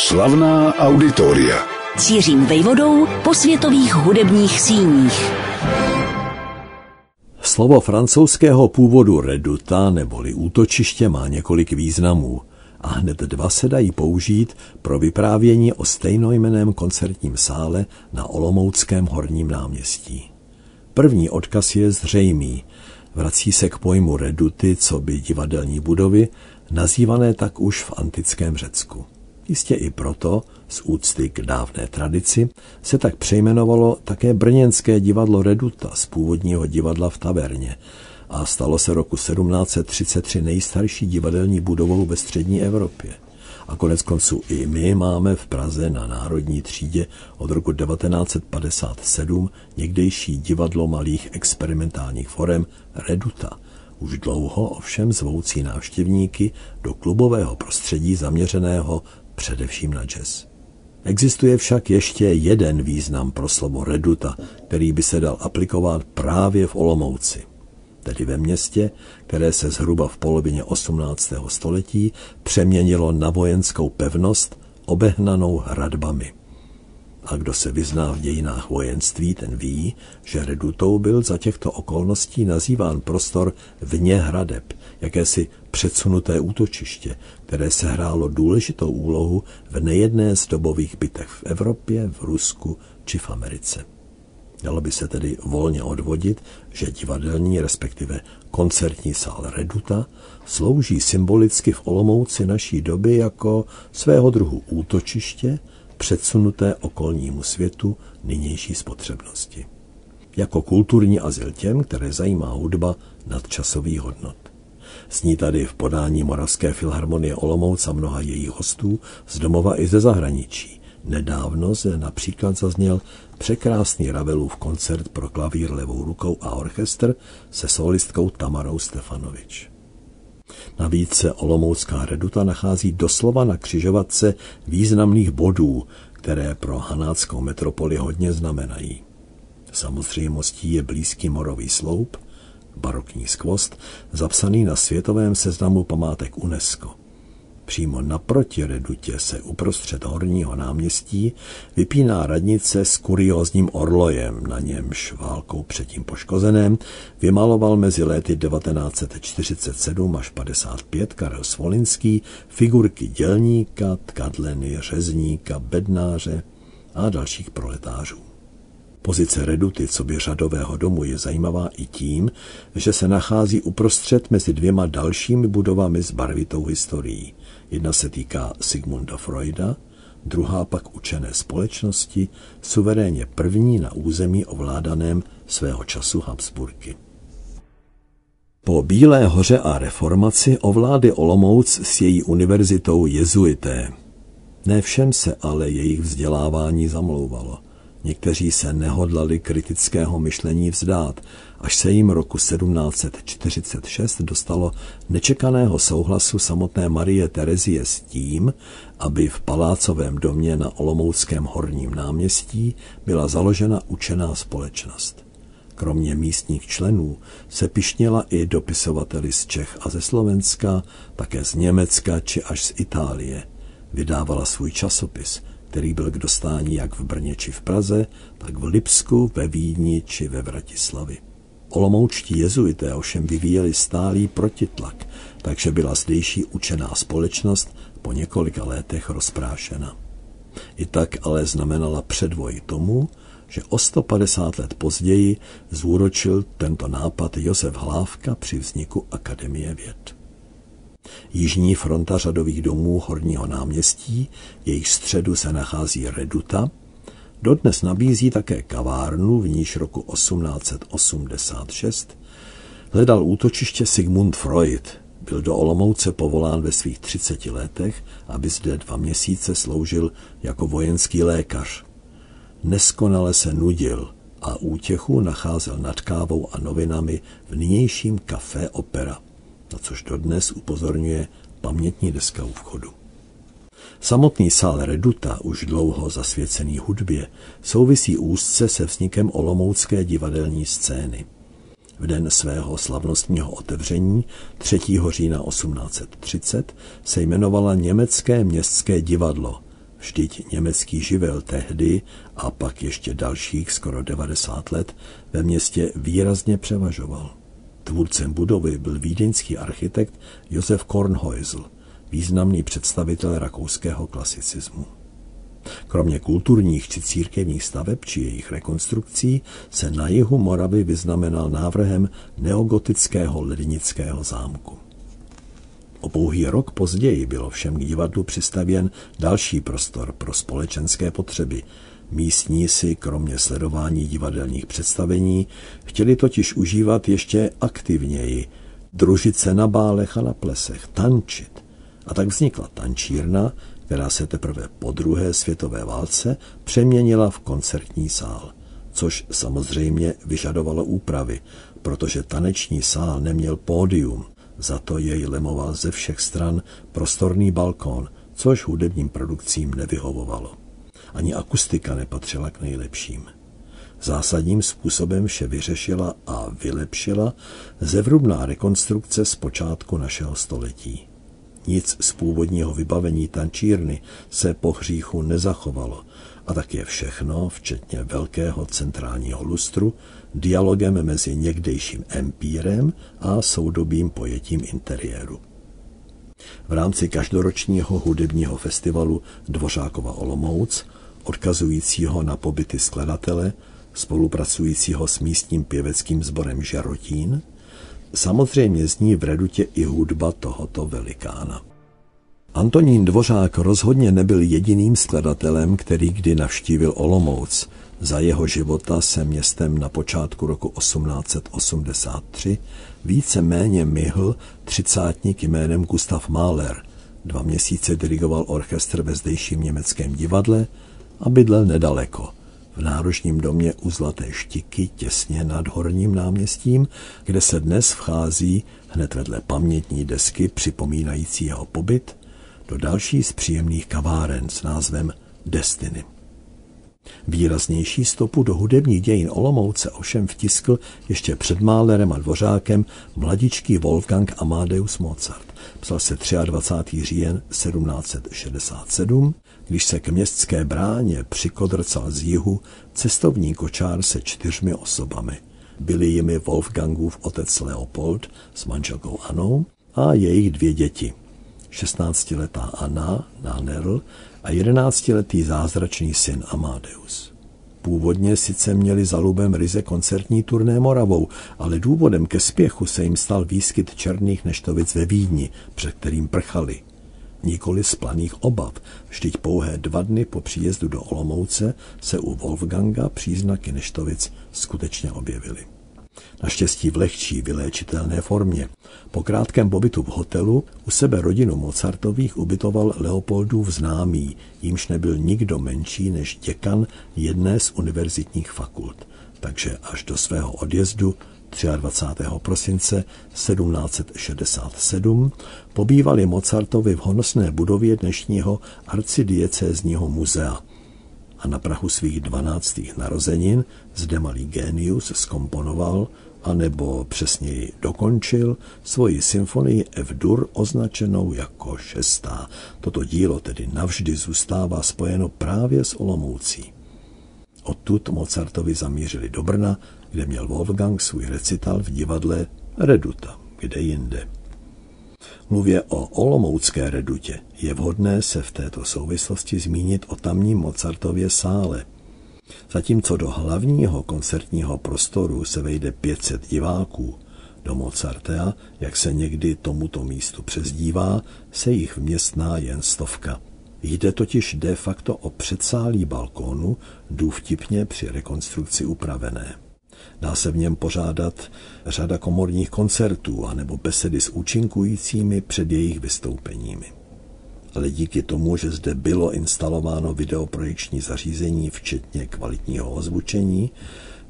Slavná auditoria. Cířím vejvodou po světových hudebních síních. Slovo francouzského původu reduta neboli útočiště má několik významů a hned dva se dají použít pro vyprávění o stejnojmenném koncertním sále na Olomouckém Horním náměstí. První odkaz je zřejmý. Vrací se k pojmu reduty, coby divadelní budovy, nazývané tak už v antickém Řecku. Jistě i proto, z úcty k dávné tradici, se tak přejmenovalo také brněnské divadlo Reduta z původního divadla v Taverně a stalo se roku 1733 nejstarší divadelní budovou ve střední Evropě. A koneckonců i my máme v Praze na Národní třídě od roku 1957 někdejší divadlo malých experimentálních forem Reduta, už dlouho ovšem zvoucí návštěvníky do klubového prostředí zaměřeného především na jazz. Existuje však ještě jeden význam pro slovo reduta, který by se dal aplikovat právě v Olomouci, tedy ve městě, které se zhruba v polovině 18. století přeměnilo na vojenskou pevnost obehnanou hradbami. A kdo se vyzná v dějinách vojenství, ten ví, že redutou byl za těchto okolností nazýván prostor vně hradeb, jakési předsunuté útočiště, které sehrálo důležitou úlohu v nejedné z dobových bitev v Evropě, v Rusku či v Americe. Dalo by se tedy volně odvodit, že divadelní, respektive koncertní sál Reduta slouží symbolicky v Olomouci naší doby jako svého druhu útočiště, předsunuté okolnímu světu nynější spotřebnosti. Jako kulturní azyl těm, které zajímá hudba nadčasových hodnot. Zní tady v podání Moravské filharmonie Olomouc a mnoha jejich hostů z domova i ze zahraničí. Nedávno se například zazněl překrásný Ravelův koncert pro klavír levou rukou a orchestr se solistkou Tamarou Stefanovič. Navíc se olomoucká reduta nachází doslova na křižovatce významných bodů, které pro hanáckou metropoli hodně znamenají. Samozřejmostí je blízký morový sloup, barokní skvost, zapsaný na světovém seznamu památek UNESCO. Přímo naproti redutě se uprostřed Horního náměstí vypíná radnice s kuriózním orlojem, na němž válkou předtím poškozeném vymaloval mezi léty 1947 až 55 Karel Svolinský figurky dělníka, tkadleny, řezníka, bednáře a dalších proletářů. Pozice reduty coby řadového domu je zajímavá i tím, že se nachází uprostřed mezi dvěma dalšími budovami s barvitou historií. Jedna se týká Sigmunda Freuda, druhá pak učené společnosti, suverénně první na území ovládaném svého času Habsburky. Po Bílé hoře a reformaci ovládly Olomouc s její univerzitou jezuité. Ne všem se ale jejich vzdělávání zamlouvalo. Někteří se nehodlali kritického myšlení vzdát, až se jim roku 1746 dostalo nečekaného souhlasu samotné Marie Terezie s tím, aby v palácovém domě na Olomouckém Horním náměstí byla založena učená společnost. Kromě místních členů se pyšnila i dopisovateli z Čech a ze Slovenska, také z Německa či až z Itálie. Vydávala svůj časopis, který byl k dostání jak v Brně či v Praze, tak v Lipsku, ve Vídni či ve Vratislavi. Olomoučtí jezuité ovšem vyvíjeli stálý protitlak, takže byla zdejší učená společnost po několika letech rozprášena. I tak ale znamenala předvoj tomu, že o 150 let později zúročil tento nápad Josef Hlávka při vzniku Akademie věd. Jižní fronta řadových domů Horního náměstí, jejich středu se nachází reduta, dodnes nabízí také kavárnu, v níž roku 1886 hledal útočiště Sigmund Freud. Byl do Olomouce povolán ve svých 30 letech, aby zde 2 měsíce sloužil jako vojenský lékař. Neskonale se nudil a útěchu nacházel nad kávou a novinami v nynějším Café Opera, na což dodnes upozorňuje pamětní deska u vchodu. Samotný sál Reduta, už dlouho zasvěcený hudbě, souvisí úzce se vznikem olomoucké divadelní scény. V den svého slavnostního otevření 3. října 1830 se jmenovala Německé městské divadlo Vždyť německý živel tehdy a pak ještě dalších skoro 90 let ve městě výrazně převažoval. Tvůrcem budovy byl vídeňský architekt Josef Kornhäusl, významný představitel rakouského klasicismu. Kromě kulturních či církevních staveb či jejich rekonstrukcí se na jihu Moravy vyznamenal návrhem neogotického lednického zámku. O pouhý rok později bylo všem k divadlu přistavěn další prostor pro společenské potřeby. Místní si kromě sledování divadelních představení chtěli totiž užívat ještě aktivněji, družit se na bálech a na plesech, tančit. A tak vznikla tančírna, která se teprve po druhé světové válce přeměnila v koncertní sál, což samozřejmě vyžadovalo úpravy, protože taneční sál neměl pódium, za to jej lemoval ze všech stran prostorný balkón, což hudebním produkcím nevyhovovalo. Ani akustika nepatřila k nejlepším. Zásadním způsobem vše vyřešila a vylepšila zevrubná rekonstrukce z počátku našeho století. Nic z původního vybavení tančírny se po hříchu nezachovalo a tak je všechno, včetně velkého centrálního lustru, dialogem mezi někdejším empírem a soudobým pojetím interiéru. V rámci každoročního hudebního festivalu Dvořákova Olomouc, odkazujícího na pobyty skladatele, spolupracujícího s místním pěveckým sborem Žarotín, samozřejmě zní v Redutě i hudba tohoto velikána. Antonín Dvořák rozhodně nebyl jediným skladatelem, který kdy navštívil Olomouc. Za jeho života se městem na počátku roku 1883 víceméně myhl třicátník jménem Gustav Mahler. 2 měsíce dirigoval orchestr ve zdejším německém divadle a bydlel nedaleko, v náročním domě u Zlaté Štiky těsně nad Horním náměstím, kde se dnes vchází hned vedle pamětní desky připomínající jeho pobyt do další z příjemných kaváren s názvem Destiny. Výraznější stopu do hudebních dějin Olomouce ovšem vtiskl ještě před Málerem a Dvořákem mladičký Wolfgang Amadeus Mozart. Psal se 23. říjen 1767, když se k městské bráně přikodrcal z jihu cestovní kočár se 4 osobami. Byli jimi Wolfgangův otec Leopold s manželkou Annou a jejich 2 děti. 16letá Anna, Nanerl, a 11letý zázračný syn Amadeus. Původně sice měli za lubem ryze koncertní turné Moravou, ale důvodem ke spěchu se jim stal výskyt černých neštovic ve Vídni, před kterým prchali. Nikoli z planých obav, vždyť pouhé 2 dny po příjezdu do Olomouce se u Wolfganga příznaky neštovic skutečně objevily. Naštěstí v lehčí, vyléčitelné formě. Po krátkém pobytu v hotelu u sebe rodinu Mozartových ubytoval Leopoldův známý, jímž nebyl nikdo menší než děkan jedné z univerzitních fakult. Takže až do svého odjezdu 23. prosince 1767 pobývali Mozartovi v honosné budově dnešního arcidiecézního muzea. A na prahu svých 12. narozenin zde malý génius zkomponoval, anebo přesněji dokončil, svoji symfonii F-dur označenou jako 6. Toto dílo tedy navždy zůstává spojeno právě s Olomoucí. Odtud Mozartovi zamířili do Brna, kde měl Wolfgang svůj recital v divadle Reduta, kde jinde. Mluvě o olomoucké Redutě je vhodné se v této souvislosti zmínit o tamním Mozartově sále. Zatímco do hlavního koncertního prostoru se vejde 500 diváků, do Mozartea, jak se někdy tomuto místu přezdívá, se jich vměstná jen 100. Jde totiž de facto o předsálí balkónu, důvtipně při rekonstrukci upravené. Dá se v něm pořádat řada komorních koncertů anebo besedy s účinkujícími před jejich vystoupeními. Ale díky tomu, že zde bylo instalováno videoprojekční zařízení, včetně kvalitního ozvučení,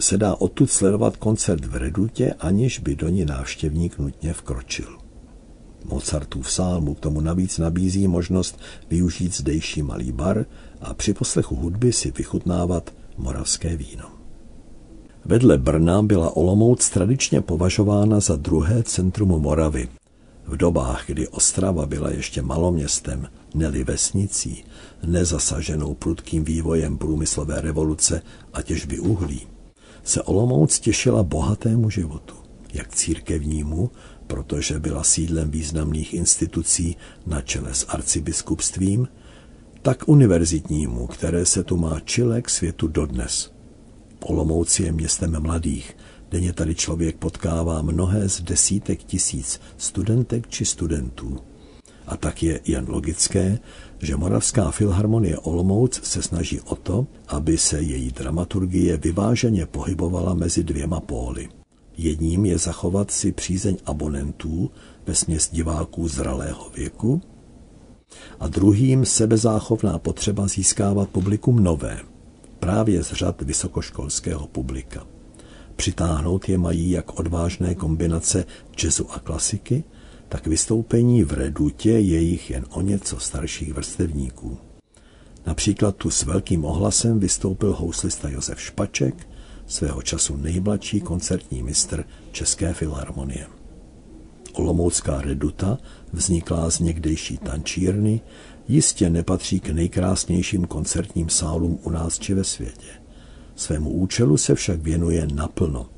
se dá odtud sledovat koncert v Redutě, aniž by do ní návštěvník nutně vkročil. Mozartův sál mu k tomu navíc nabízí možnost využít zdejší malý bar a při poslechu hudby si vychutnávat moravské víno. Vedle Brna byla Olomouc tradičně považována za druhé centrum Moravy. V dobách, kdy Ostrava byla ještě maloměstem, neli vesnicí, nezasaženou prudkým vývojem průmyslové revoluce a těžby uhlí, se Olomouc těšila bohatému životu, jak církevnímu, protože byla sídlem významných institucí na čele s arcibiskupstvím, tak univerzitnímu, které se tu má čile k světu dodnes. Olomouc je městem mladých, denně tady člověk potkává mnohé z desítek tisíc studentek či studentů. A tak je jen logické, že Moravská filharmonie Olomouc se snaží o to, aby se její dramaturgie vyváženě pohybovala mezi dvěma póly. Jedním je zachovat si přízeň abonentů, vesměs diváků zralého věku, a druhým sebezáchovná potřeba získávat publikum nové, právě z řad vysokoškolského publika. Přitáhnout je mají jak odvážné kombinace jazzu a klasiky, tak vystoupení v Redutě je jich jen o něco starších vrstevníků. Například tu s velkým ohlasem vystoupil houslista Josef Špaček, svého času nejmladší koncertní mistr České filharmonie. Olomoucká Reduta, vzniklá z někdejší tančírny, jistě nepatří k nejkrásnějším koncertním sálům u nás či ve světě. Svému účelu se však věnuje naplno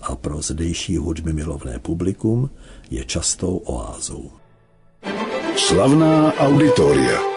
a pro zdejší hudby milovné publikum je častou oázou. Slavná auditoria.